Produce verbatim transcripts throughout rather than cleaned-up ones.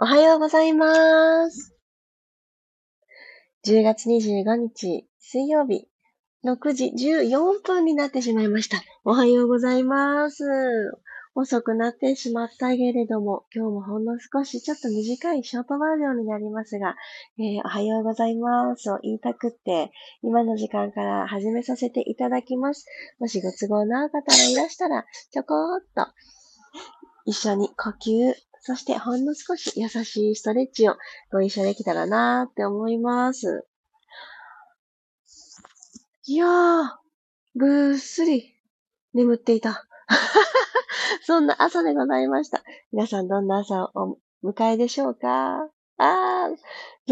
おはようございます。じゅうがつにじゅうごにち、水曜日、ろくじじゅうよんぷんになってしまいました。おはようございます。遅くなってしまったけれども、今日もほんの少しちょっと短いショートバージョンになりますが、えー、おはようございますを言いたくって、今の時間から始めさせていただきます。もしご都合の合う方がいらしたら、ちょこーっと一緒に呼吸、そしてほんの少し優しいストレッチをご一緒できたらなーって思います。いやー、ぐっすり眠っていた。そんな朝でございました。皆さんどんな朝をお迎えでしょうか？あー、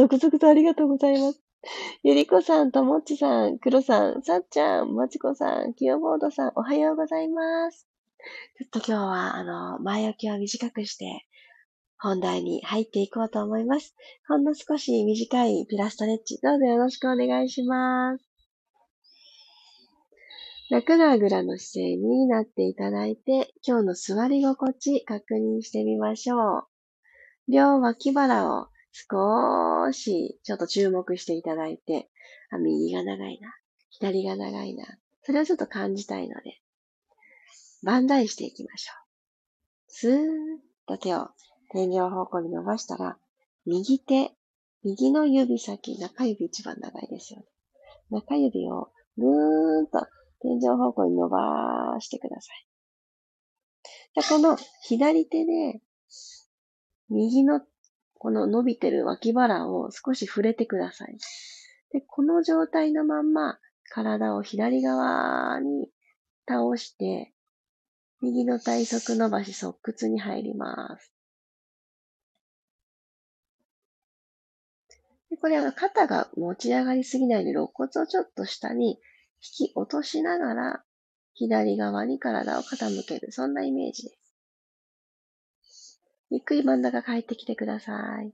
続々とありがとうございます。ゆりこさん、ともっちさん、くろさん、さっちゃん、まちこさん、きよぼーどさん、おはようございます。ちょっと今日は、あの、前置きは短くして、本題に入っていこうと思います。ほんの少し短いピラストレッチ、どうぞよろしくお願いします。楽なあぐらの姿勢になっていただいて、今日の座り心地確認してみましょう。両脇腹を少しちょっと注目していただいて、あ、右が長いな、左が長いな、それをちょっと感じたいので、万歳していきましょう。スーッと手を天井方向に伸ばしたら、右手、右の指先、中指一番長いですよね。中指をぐーんと天井方向に伸ばしてください。じゃあこの左手で、右のこの伸びてる脇腹を少し触れてください。で、この状態のまんま体を左側に倒して、右の体側伸ばし側屈に入ります。で、これは肩が持ち上がりすぎないで肋骨をちょっと下に引き落としながら左側に体を傾ける。そんなイメージです。ゆっくり真ん中帰ってきてください。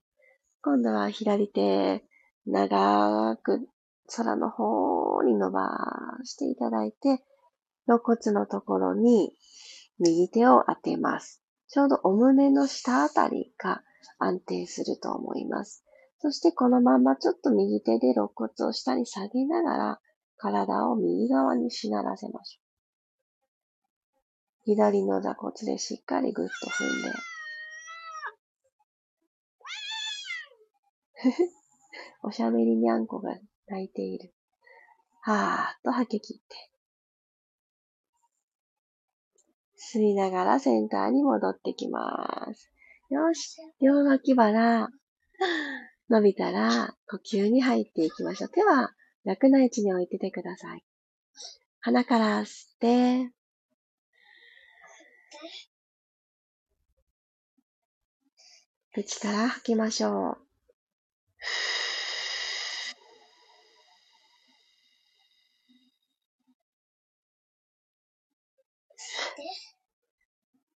今度は左手長く空の方に伸ばしていただいて、肋骨のところに右手を当てます。ちょうどお胸の下あたりが安定すると思います。そしてこのままちょっと右手で肋骨を下に下げながら体を右側にしならせましょう。左の座骨でしっかりぐっと踏んで。おしゃべりにゃんこが鳴いている。はーっと吐き切って。吸いながらセンターに戻ってきます。よし。両脇腹、伸びたら呼吸に入っていきましょう。手は楽な位置に置いててください。鼻から吸って、口から吐きましょう。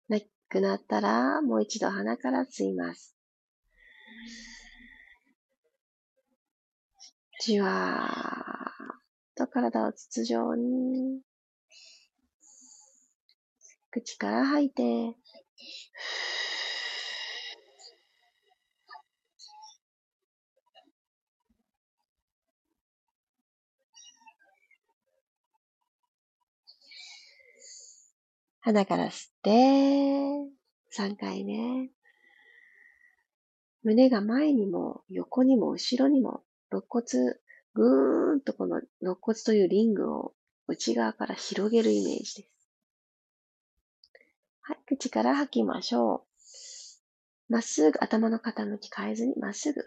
なくなったら、もう一度鼻から吸います。じわーっと体を筒状に。口から吐いて。鼻から吸って、さんかいね。胸が前にも横にも後ろにも、肋骨、ぐーんとこの肋骨というリングを内側から広げるイメージです。はい、口から吐きましょう。まっすぐ、頭の傾き変えずにまっすぐ。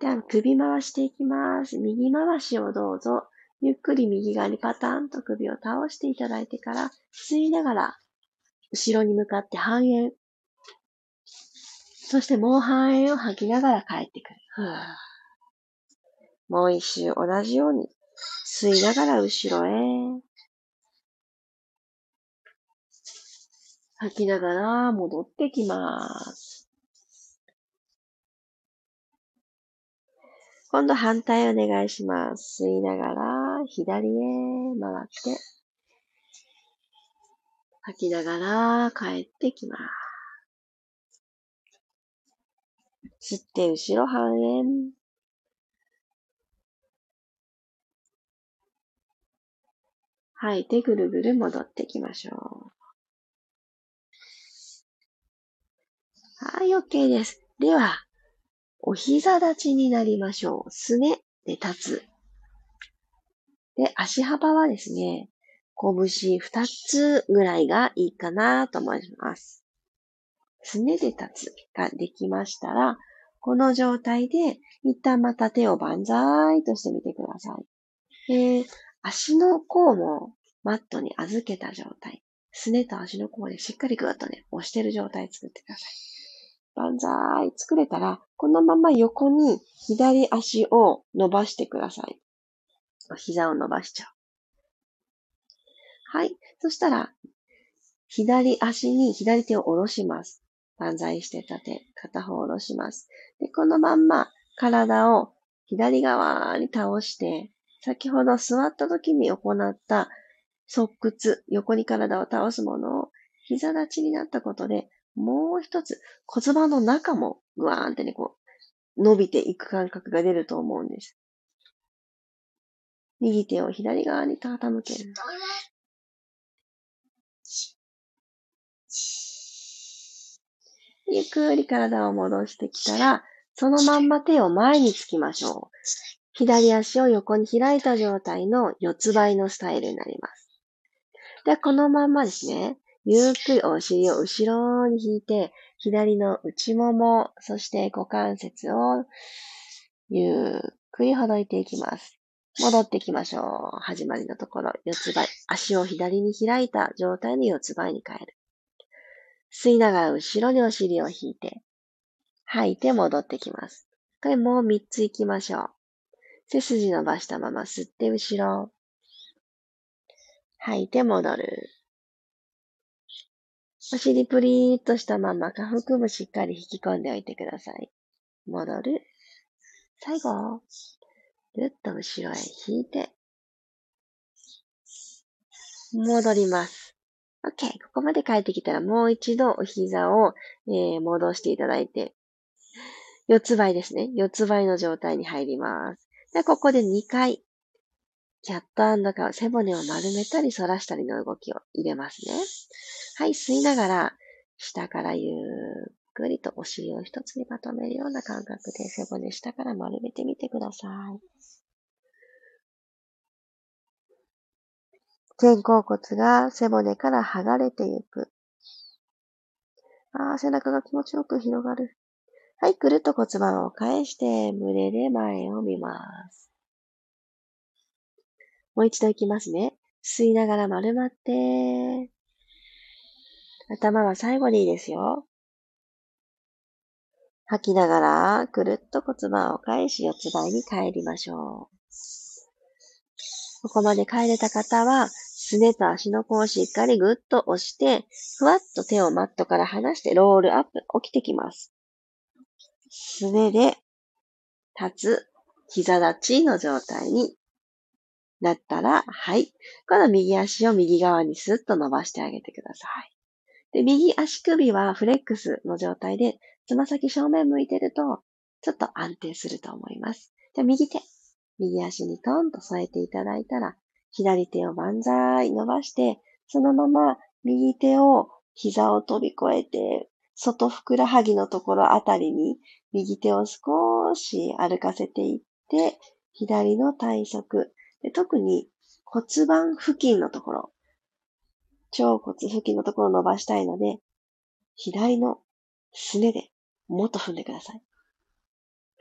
では首回していきます。右回しをどうぞ、ゆっくり右側にパターンと首を倒していただいてから、吸いながら、後ろに向かって半円。そしてもう半円を吐きながら帰ってくる。ふーもう一周同じように、吸いながら後ろへ。吐きながら戻ってきます。今度反対お願いします。吸いながら、左へ回って、吐きながら帰ってきます。吸って後ろ半円。吐いてぐるぐる戻ってきましょう。はい、OK です。では、お膝立ちになりましょう。すねで立つ。で、足幅はですね、拳ふたつぐらいがいいかなと思います。すねで立つができましたら、この状態で一旦また手を万歳としてみてください。えー足の甲もマットに預けた状態。すねと足の甲でしっかりグーッとね、押してる状態作ってください。万歳作れたら、このまま横に左足を伸ばしてください。膝を伸ばしちゃう。はい。そしたら、左足に左手を下ろします。万歳してた手、片方下ろします。で、このまんま体を左側に倒して、先ほど座った時に行った側屈、横に体を倒すものを膝立ちになったことで、もう一つ骨盤の中もぐわーんってね、こう、伸びていく感覚が出ると思うんです。右手を左側に傾ける。ゆっくり体を戻してきたら、そのまんま手を前につきましょう。左足を横に開いた状態の四つ這いのスタイルになります。で、このまんまですね、ゆっくりお尻を後ろに引いて、左の内もも、そして股関節をゆっくりほどいていきます。戻ってきましょう。始まりのところ、四つ這い。足を左に開いた状態の四つ這いに変える。吸いながら後ろにお尻を引いて、吐いて戻ってきます。これもう三つ行きましょう。背筋伸ばしたまま吸って後ろ。吐いて戻る。お尻プリーっとしたまま下腹部しっかり引き込んでおいてください。戻る。最後、ぐっと後ろへ引いて。戻ります。OK。ここまで帰ってきたらもう一度お膝を、えー、戻していただいて。四つ這いですね。四つ這いの状態に入ります。で、ここでにかい、キャット&カウ、背骨を丸めたり反らしたりの動きを入れますね。はい、吸いながら、下からゆっくりとお尻を一つにまとめるような感覚で背骨下から丸めてみてください。肩甲骨が背骨から剥がれていく。あー、背中が気持ちよく広がる。はい、くるっと骨盤を返して、胸で前を見ます。もう一度いきますね。吸いながら丸まって、頭は最後でいいですよ。吐きながら、くるっと骨盤を返し、四つ這いに帰りましょう。ここまで帰れた方は、すねと足の甲をしっかりぐっと押して、ふわっと手をマットから離して、ロールアップ、起きてきます。すねで立つ、膝立ちの状態になったら、はい。この右足を右側にスッと伸ばしてあげてください。で、右足首はフレックスの状態で、つま先正面向いてると、ちょっと安定すると思います。じゃあ、右手、右足にトンと添えていただいたら、左手を万歳伸ばして、そのまま右手を膝を飛び越えて、外ふくらはぎのところあたりに右手を少し歩かせていって、左の体側で、特に骨盤付近のところ、腸骨付近のところを伸ばしたいので、左のすねでもっと踏んでください。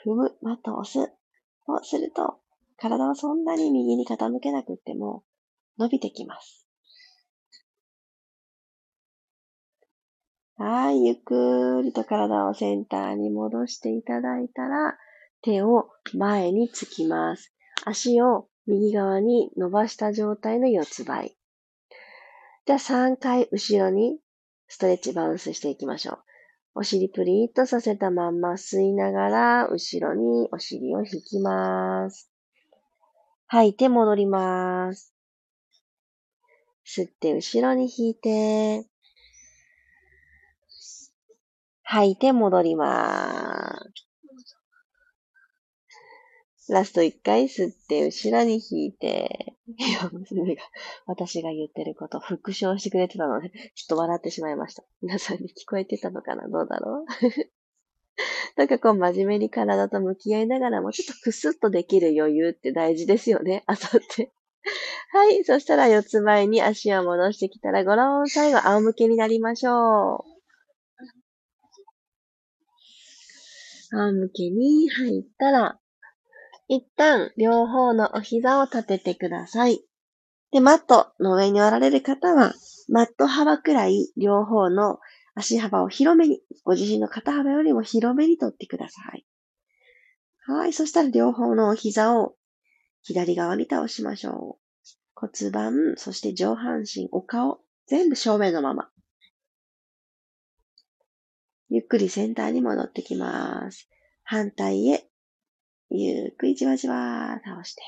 踏む、マットを押す。をすると、体はそんなに右に傾けなくっても伸びてきます。はい、ゆっくりと体をセンターに戻していただいたら、手を前につきます。足を右側に伸ばした状態の四つ這い。じゃあさんかい後ろにストレッチバウンスしていきましょう。お尻プリッとさせたまんま吸いながら、後ろにお尻を引きます。吐いて戻ります。吸って後ろに引いて、吐いて戻ります。ラスト一回吸って後ろに引いて、娘が私が言ってることを復唱してくれてたので、ちょっと笑ってしまいました。皆さんに聞こえてたのかな、どうだろうなんかこう真面目に体と向き合いながらも、ちょっとくすっとできる余裕って大事ですよね、あさって。はい、そしたら四つ前に足を戻してきたら、ごろん、最後仰向けになりましょう。仰向けに入ったら、一旦、両方のお膝を立ててください。で、マットの上におられる方は、マット幅くらい、両方の足幅を広めに、ご自身の肩幅よりも広めにとってください。はい。そしたら、両方のお膝を左側に倒しましょう。骨盤、そして上半身、お顔、全部正面のまま。ゆっくりセンターに戻ってきます。反対へ。ゆっくりじわじわ倒して。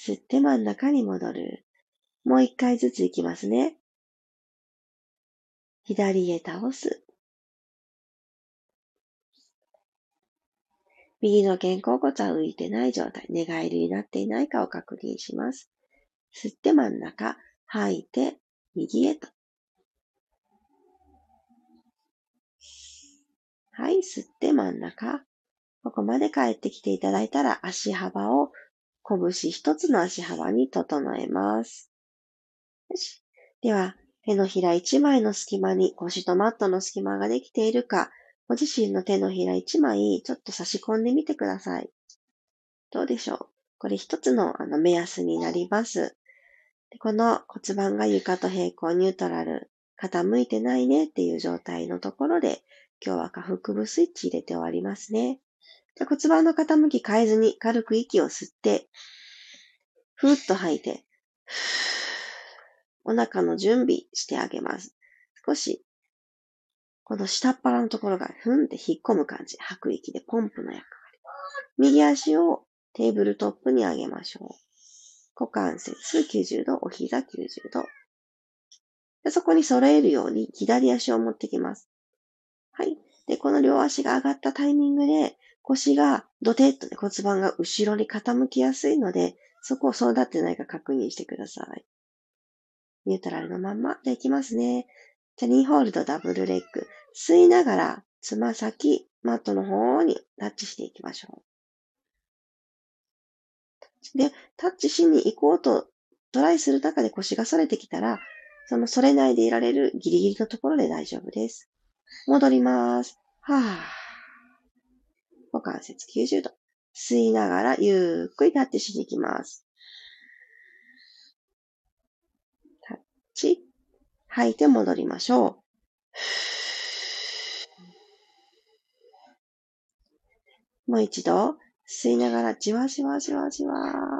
吸って真ん中に戻る。もう一回ずついきますね。左へ倒す。右の肩甲骨は浮いてない状態。寝返りになっていないかを確認します。吸って真ん中。吐いて、右へと。はい、吸って真ん中。ここまで帰ってきていただいたら、足幅を拳一つの足幅に整えます。よし。では、手のひら一枚の隙間に、腰とマットの隙間ができているか、ご自身の手のひら一枚、ちょっと差し込んでみてください。どうでしょう。これ一つの、あの目安になります。で、この骨盤が床と平行、ニュートラル、傾いてないねっていう状態のところで、今日は下腹部スイッチ入れて終わりますね。じゃ骨盤の傾き変えずに軽く息を吸って、ふーっと吐いて、お腹の準備してあげます。少し、この下っ腹のところがふんって引っ込む感じ。吐く息でポンプの役割。右足をテーブルトップに上げましょう。股関節きゅうじゅうど、お膝きゅうじゅうど。でそこに揃えるように左足を持ってきます。はい。で、この両足が上がったタイミングで、腰がドテッと、ね、骨盤が後ろに傾きやすいので、そこをそうなってないか確認してください。ニュートラルのまんまでいきますね。じゃあ、にホールドダブルレッグ。吸いながら、つま先、マットの方にタッチしていきましょう。で、タッチしに行こうとトライする中で腰が反れてきたら、その反れないでいられるギリギリのところで大丈夫です。戻ります。はぁ。股関節きゅうじゅうど。吸いながらゆっくりタッチしていきます。タッチ。吐いて戻りましょう。もう一度。吸いながらじわじわじわじわ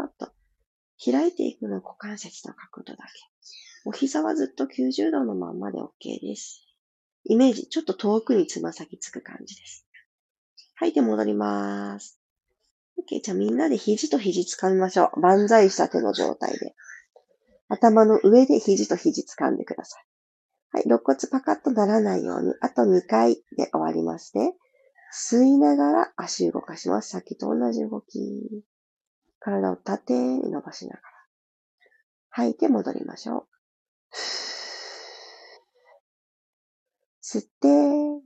ーっと。開いていくのは股関節の角度だけ。お膝はずっときゅうじゅうどのまんまで OK です。イメージ、ちょっと遠くにつま先つく感じです。はい、で戻ります。OK、じゃあみんなで肘と肘掴みましょう。万歳した手の状態で。頭の上で肘と肘掴んでください。はい、肋骨パカッとならないように、あとにかいで終わりますね。吸いながら足動かします。さっきと同じ動き。体を縦に伸ばしながら。吐いて戻りましょう。吸って、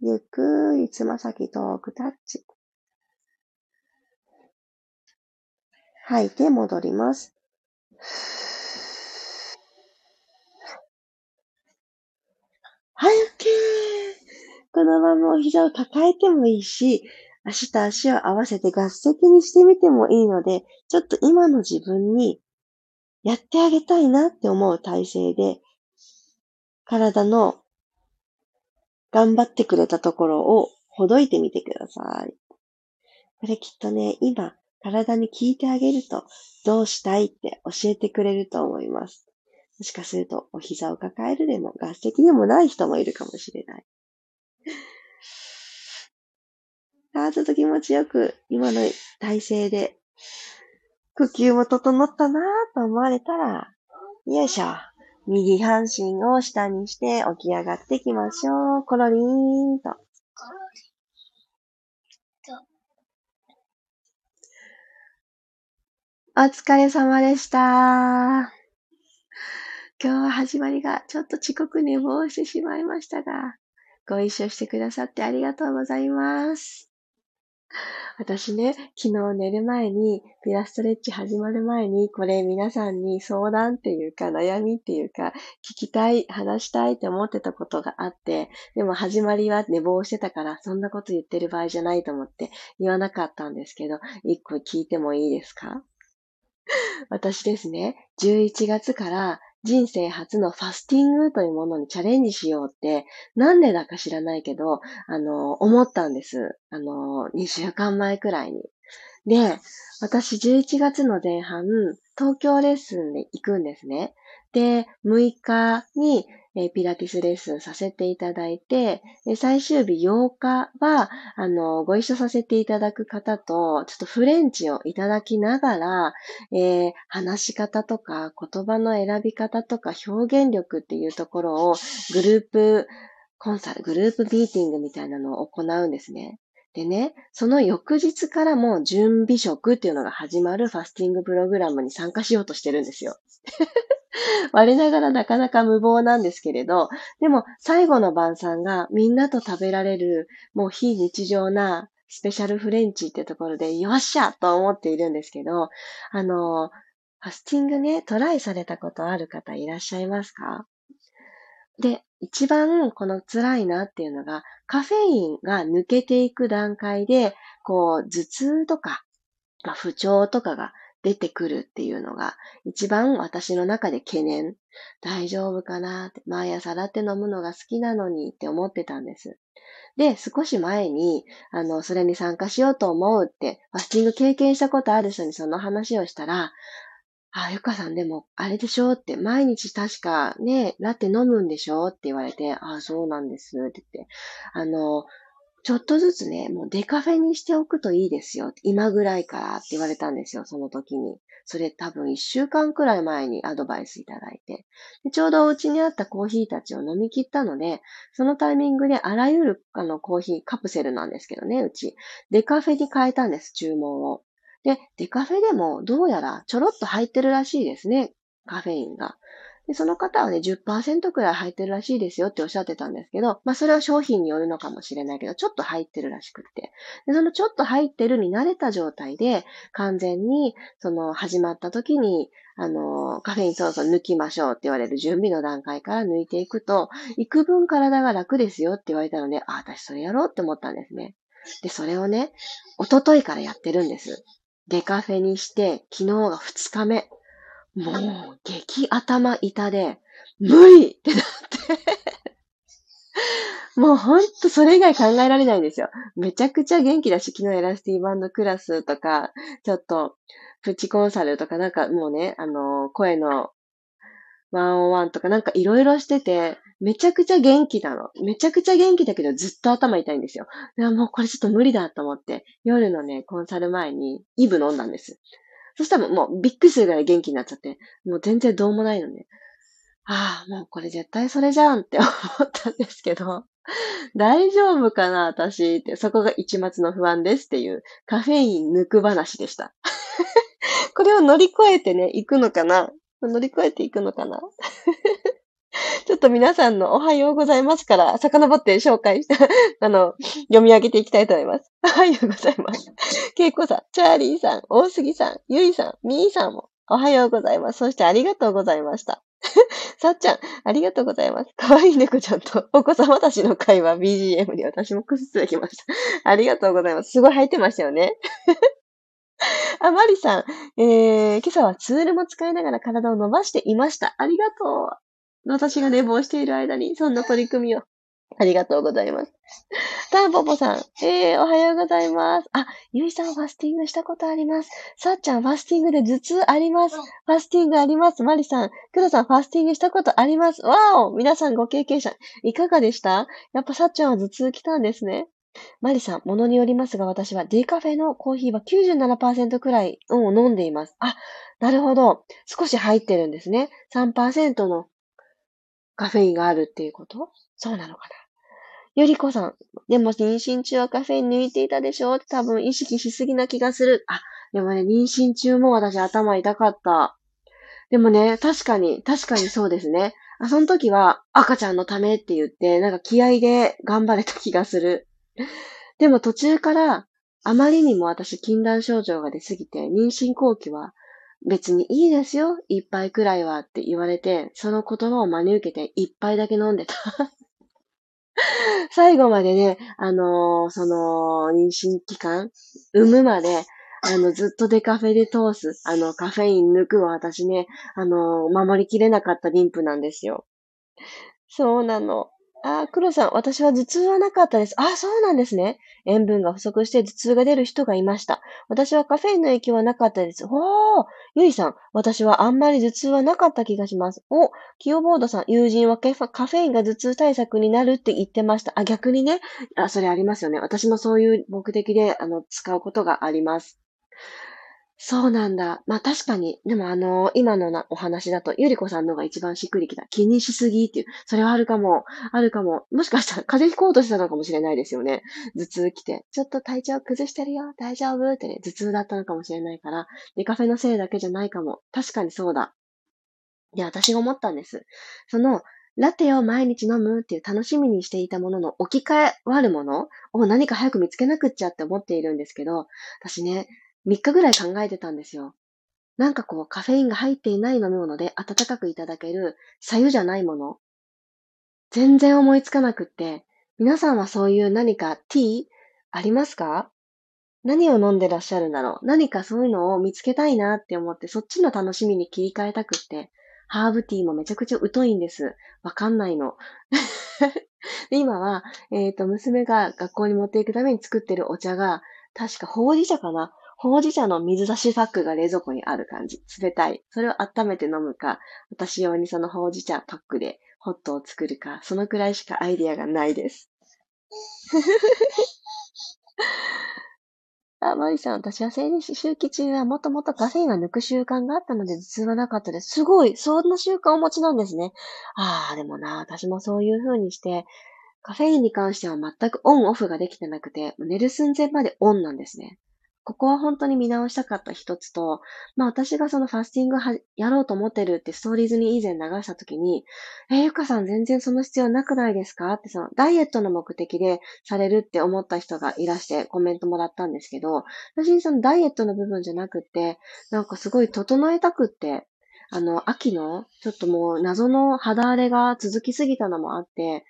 ゆっくりつま先遠くタッチ。吐いて戻ります。はい、OK！ このままお膝を抱えてもいいし、足と足を合わせて合席にしてみてもいいので、ちょっと今の自分にやってあげたいなって思う体勢で、体の頑張ってくれたところをほどいてみてください。これきっとね、今、体に聞いてあげると、どうしたいって教えてくれると思います。もしかするとお膝を抱えるでも合席でもない人もいるかもしれない。ああ、ちょっと気持ちよく今の体勢で呼吸も整ったなぁと思われたら、よいしょ。右半身を下にして起き上がっていきましょう。コロリーンと。お疲れ様でした。今日は始まりがちょっと遅刻寝坊してしまいましたが、ご一緒してくださってありがとうございます。私ね、昨日寝る前に、ピラストレッチ始まる前に、これ皆さんに相談っていうか、悩みっていうか、聞きたい、話したいって思ってたことがあって、でも始まりは寝坊してたから、そんなこと言ってる場合じゃないと思って言わなかったんですけど、一個聞いてもいいですか？私ですね、じゅういちがつから人生初のファスティングというものにチャレンジしようって、なんでだか知らないけど、あの、思ったんです。あの、にしゅうかんまえくらいに。で、私じゅういちがつの前半、東京レッスンで行くんですね。で、むいかに、えー、ピラティスレッスンさせていただいて、で最終日ようかは、あの、ご一緒させていただく方と、ちょっとフレンチをいただきながら、えー、話し方とか言葉の選び方とか表現力っていうところをグループコンサル、グループミーティングみたいなのを行うんですね。でね、その翌日からも準備食っていうのが始まるファスティングプログラムに参加しようとしてるんですよ。我ながらなかなか無謀なんですけれど、でも最後の晩餐がみんなと食べられる、もう非日常なスペシャルフレンチってところでよっしゃと思っているんですけど、あの、ファスティングね、トライされたことある方いらっしゃいますか？で、一番この辛いなっていうのが、カフェインが抜けていく段階で、こう、頭痛とか、まあ、不調とかが出てくるっていうのが、一番私の中で懸念。大丈夫かなって、毎朝ラテ飲むのが好きなのにって思ってたんです。で、少し前に、あの、それに参加しようと思うって、ファスティング経験したことある人にその話をしたら、あ、ゆかさんでもあれでしょって、毎日確かね、ラテ飲むんでしょって言われて、あ、そうなんですって言って、あの、ちょっとずつね、もうデカフェにしておくといいですよ。今ぐらいからって言われたんですよ、その時に。それ多分一週間くらい前にアドバイスいただいて。でちょうどお家にあったコーヒーたちを飲み切ったので、そのタイミングであらゆるあのコーヒーカプセルなんですけどね、うち。デカフェに変えたんです、注文を。で、デカフェでもどうやらちょろっと入ってるらしいですね、カフェインが。でその方はね、じゅっパーセント くらい入ってるらしいですよっておっしゃってたんですけど、まあそれは商品によるのかもしれないけど、ちょっと入ってるらしくって。でそのちょっと入ってるに慣れた状態で、完全に、その始まった時に、あの、カフェインそろそろ抜きましょうって言われる準備の段階から抜いていくと、幾分体が楽ですよって言われたので、あ、私それやろうって思ったんですね。で、それをね、一昨日からやってるんです。デカフェにして、昨日がふつかめ。もう、激頭痛で、無理ってなって。もうほんとそれ以外考えられないんですよ。めちゃくちゃ元気だし、昨日エラスティバンドクラスとか、ちょっと、プチコンサルとかなんかもうね、あの、声のワンオンワンとかなんかいろいろしてて、めちゃくちゃ元気なの。めちゃくちゃ元気だけどずっと頭痛いんですよ。いやもうこれちょっと無理だと思って、夜のね、コンサル前にイブ飲んだんです。そしたらもうびっくりするぐらい元気になっちゃって、もう全然どうもないのね。ああ、もうこれ絶対それじゃんって思ったんですけど、大丈夫かな私って、そこが一抹の不安ですっていうカフェイン抜く話でした。これを乗り越えてね、行くのかな乗り越えていくのかなちょっと皆さんのおはようございますから、遡って紹介して、あの、読み上げていきたいと思います。おはようございます。けいこさん、チャーリーさん、大杉さん、ゆいさん、みーさんも、おはようございます。そしてありがとうございました。さっちゃん、ありがとうございます。かわいい猫ちゃんと、お子様たちの会話 ビージーエム に私もくすつできました。ありがとうございます。すごい入ってましたよね。あ、マリさん、えー、今朝はツールも使いながら体を伸ばしていました。ありがとう。私が寝坊している間にそんな取り組みを。ありがとうございます。タンポポさん、えー、おはようございます。あ、ゆいさんファスティングしたことあります。さっちゃんファスティングで頭痛あります。ファスティングあります。マリさん、クロさんファスティングしたことあります。わお、皆さんご経験者、いかがでした?やっぱさっちゃんは頭痛きたんですね。マリさん、ものによりますが、私はデカフェのコーヒーは きゅうじゅうななパーセント くらいを飲んでいます。あ、なるほど。少し入ってるんですね。さんパーセント のカフェインがあるっていうこと？そうなのかな。ゆりこさん、でも妊娠中はカフェイン抜いていたでしょ？多分意識しすぎな気がする。あ、でもね、妊娠中も私頭痛かった。でもね、確かに、確かにそうですね。あ、その時は赤ちゃんのためって言って、なんか気合で頑張れた気がする。でも途中からあまりにも私禁断症状が出すぎて、妊娠後期は別にいいですよ、一杯くらいはって言われて、その言葉を真に受けて一杯だけ飲んでた。最後までね、あのー、その妊娠期間産むまであのずっとデカフェで通す、あのカフェイン抜くは私ね、あのー、守りきれなかった妊婦なんですよ。そうなの。あ、黒さん、私は頭痛はなかったです。あ、そうなんですね。塩分が不足して頭痛が出る人がいました。私はカフェインの影響はなかったです。ほー。ゆいさん、私はあんまり頭痛はなかった気がします。お、キヨボードさん、友人はカフェインが頭痛対策になるって言ってました。あ、逆にね。あ、それありますよね。私もそういう目的で、あの、使うことがあります。そうなんだ。まあ確かに。でもあのー、今のなお話だと、ゆりこさんのが一番しっくりきた。気にしすぎっていう。それはあるかも。あるかも。もしかしたら風邪ひこうとしてたのかもしれないですよね。頭痛きて。ちょっと体調崩してるよ。大丈夫ってね。頭痛だったのかもしれないから。デカフェのせいだけじゃないかも。確かにそうだ。で、私が思ったんです。その、ラテを毎日飲むっていう楽しみにしていたものの置き換えはあるものを何か早く見つけなくっちゃって思っているんですけど、私ね、みっかぐらい考えてたんですよ。なんかこう、カフェインが入っていない飲み物で温かくいただける、白湯じゃないもの。全然思いつかなくって、皆さんはそういう何かティーありますか？何を飲んでらっしゃるんだろう？何かそういうのを見つけたいなって思って、そっちの楽しみに切り替えたくって、ハーブティーもめちゃくちゃ疎いんです。わかんないの。で今は、えっと、娘が学校に持っていくために作ってるお茶が、確かほうじ茶かな？ほうじ茶の水差しパックが冷蔵庫にある感じ。冷たい。それを温めて飲むか、私用にそのほうじ茶パックでホットを作るか、そのくらいしかアイディアがないです。あ、マリさん、私は生理周期中はもともとカフェインが抜く習慣があったので頭痛はなかったです。すごい、そんな習慣をお持ちなんですね。あー、でもな、私もそういう風にして、カフェインに関しては全くオンオフができてなくて、寝る寸前までオンなんですね。ここは本当に見直したかった一つと、まあ私がそのファスティングはやろうと思ってるってストーリーズに以前流したときに、えー、ゆかさん全然その必要なくないですかってそのダイエットの目的でされるって思った人がいらしてコメントもらったんですけど、私そのダイエットの部分じゃなくって、なんかすごい整えたくって、あの秋のちょっともう謎の肌荒れが続きすぎたのもあって、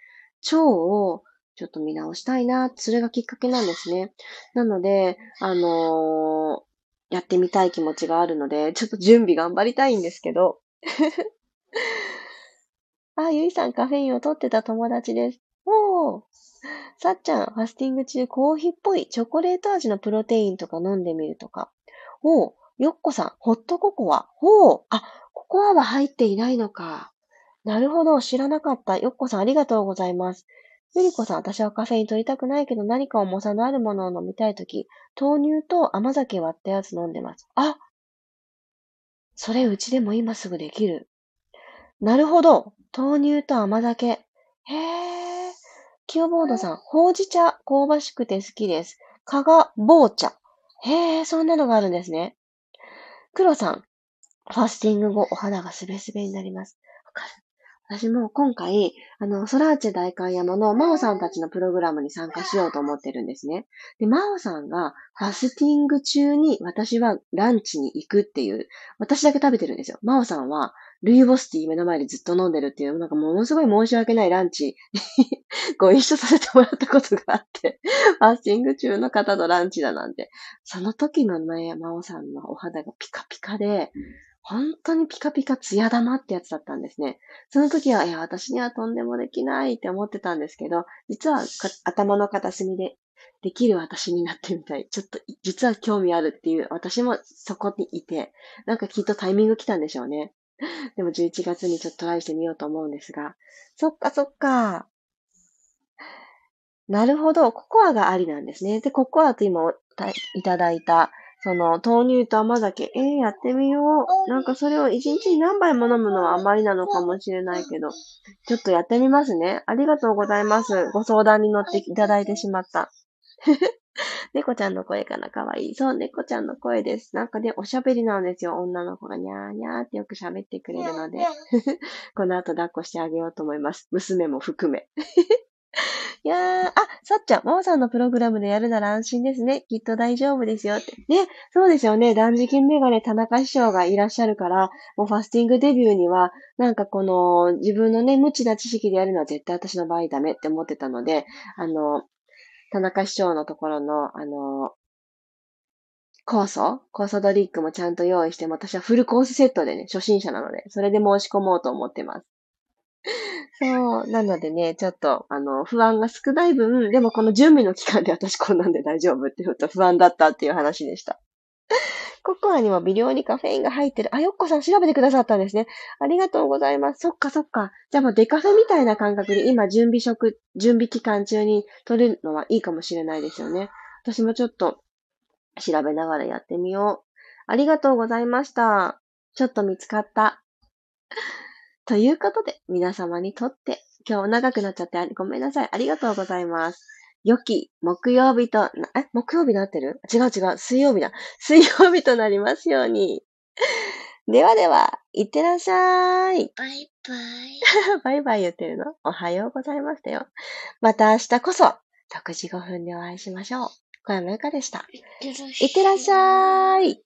腸をちょっと見直したいな。それがきっかけなんですね。なので、あのー、やってみたい気持ちがあるので、ちょっと準備頑張りたいんですけど。あ、ゆいさんカフェインを取ってた友達です。おー。さっちゃん、ファスティング中コーヒーっぽいチョコレート味のプロテインとか飲んでみるとか。おー。よっこさん、ホットココア。おー。あ、ココアは入っていないのか。なるほど。知らなかった。よっこさん、ありがとうございます。ゆりこさん、私はカフェイン取りたくないけど何か重さのあるものを飲みたいとき、豆乳と甘酒割ったやつ飲んでます。あ、それうちでも今すぐできる。なるほど。豆乳と甘酒。へー。キヨボードさん、ほうじ茶、香ばしくて好きです。加賀棒茶。へー、そんなのがあるんですね。クロさん、ファスティング後お肌がすべすべになります。わかる。私も今回、あの、ソラーチェ代官山の真央さんたちのプログラムに参加しようと思ってるんですね。で、真央さんがファスティング中に私はランチに行くっていう、私だけ食べてるんですよ。真央さんはルイボスティー目の前でずっと飲んでるっていう、なんかものすごい申し訳ないランチにご一緒させてもらったことがあって、ファスティング中の方のランチだなんて。その時のね、真央さんのお肌がピカピカで、本当にピカピカツヤ玉ってやつだったんですね。その時は、いや、私にはとんでもできないって思ってたんですけど、実は頭の片隅でできる私になってみたい。ちょっと、実は興味あるっていう、私もそこにいて、なんかきっとタイミング来たんでしょうね。でもじゅういちがつにちょっとトライしてみようと思うんですが、そっかそっか。なるほど。ココアがありなんですね。で、ココアと今いただいた、その、豆乳と甘酒。えー、やってみよう。なんかそれを一日に何杯も飲むのはあまりなのかもしれないけど、ちょっとやってみますね。ありがとうございます。ご相談に乗っていただいてしまった。猫ちゃんの声かな、かわいい。そう、猫ちゃんの声です。なんかね、おしゃべりなんですよ。女の子がにゃーにゃーってよく喋ってくれるので。この後抱っこしてあげようと思います。娘も含め。いやー、あ、さっちゃん、ママさんのプログラムでやるなら安心ですね。きっと大丈夫ですよって。ね、そうですよね。断食メガネ田中師匠がいらっしゃるから、もうファスティングデビューには、なんかこの、自分のね、無知な知識でやるのは絶対私の場合ダメって思ってたので、あの、田中師匠のところの、あの、酵素酵素ドリンクもちゃんと用意して、私はフルコースセットでね、初心者なので、それで申し込もうと思ってます。そう。なのでね、ちょっと、あの、不安が少ない分、でもこの準備の期間で私こんなんで大丈夫って言うと不安だったっていう話でした。ココアにも微量にカフェインが入ってる。あ、よっこさん調べてくださったんですね。ありがとうございます。そっかそっか。じゃあもうデカフェみたいな感覚で今準備食、準備期間中に取れるのはいいかもしれないですよね。私もちょっと調べながらやってみよう。ありがとうございました。ちょっと見つかった。ということで、皆様にとって、今日長くなっちゃってごめんなさい。ありがとうございます。良き木曜日と、え、木曜日になってる？違う違う、水曜日だ。水曜日となりますように。ではでは、いってらっしゃい。バイバイ。バイバイ言ってるの？おはようございましたよ。また明日こそ、ろくじごふんでお会いしましょう。小山由かでした。いってらっしゃい。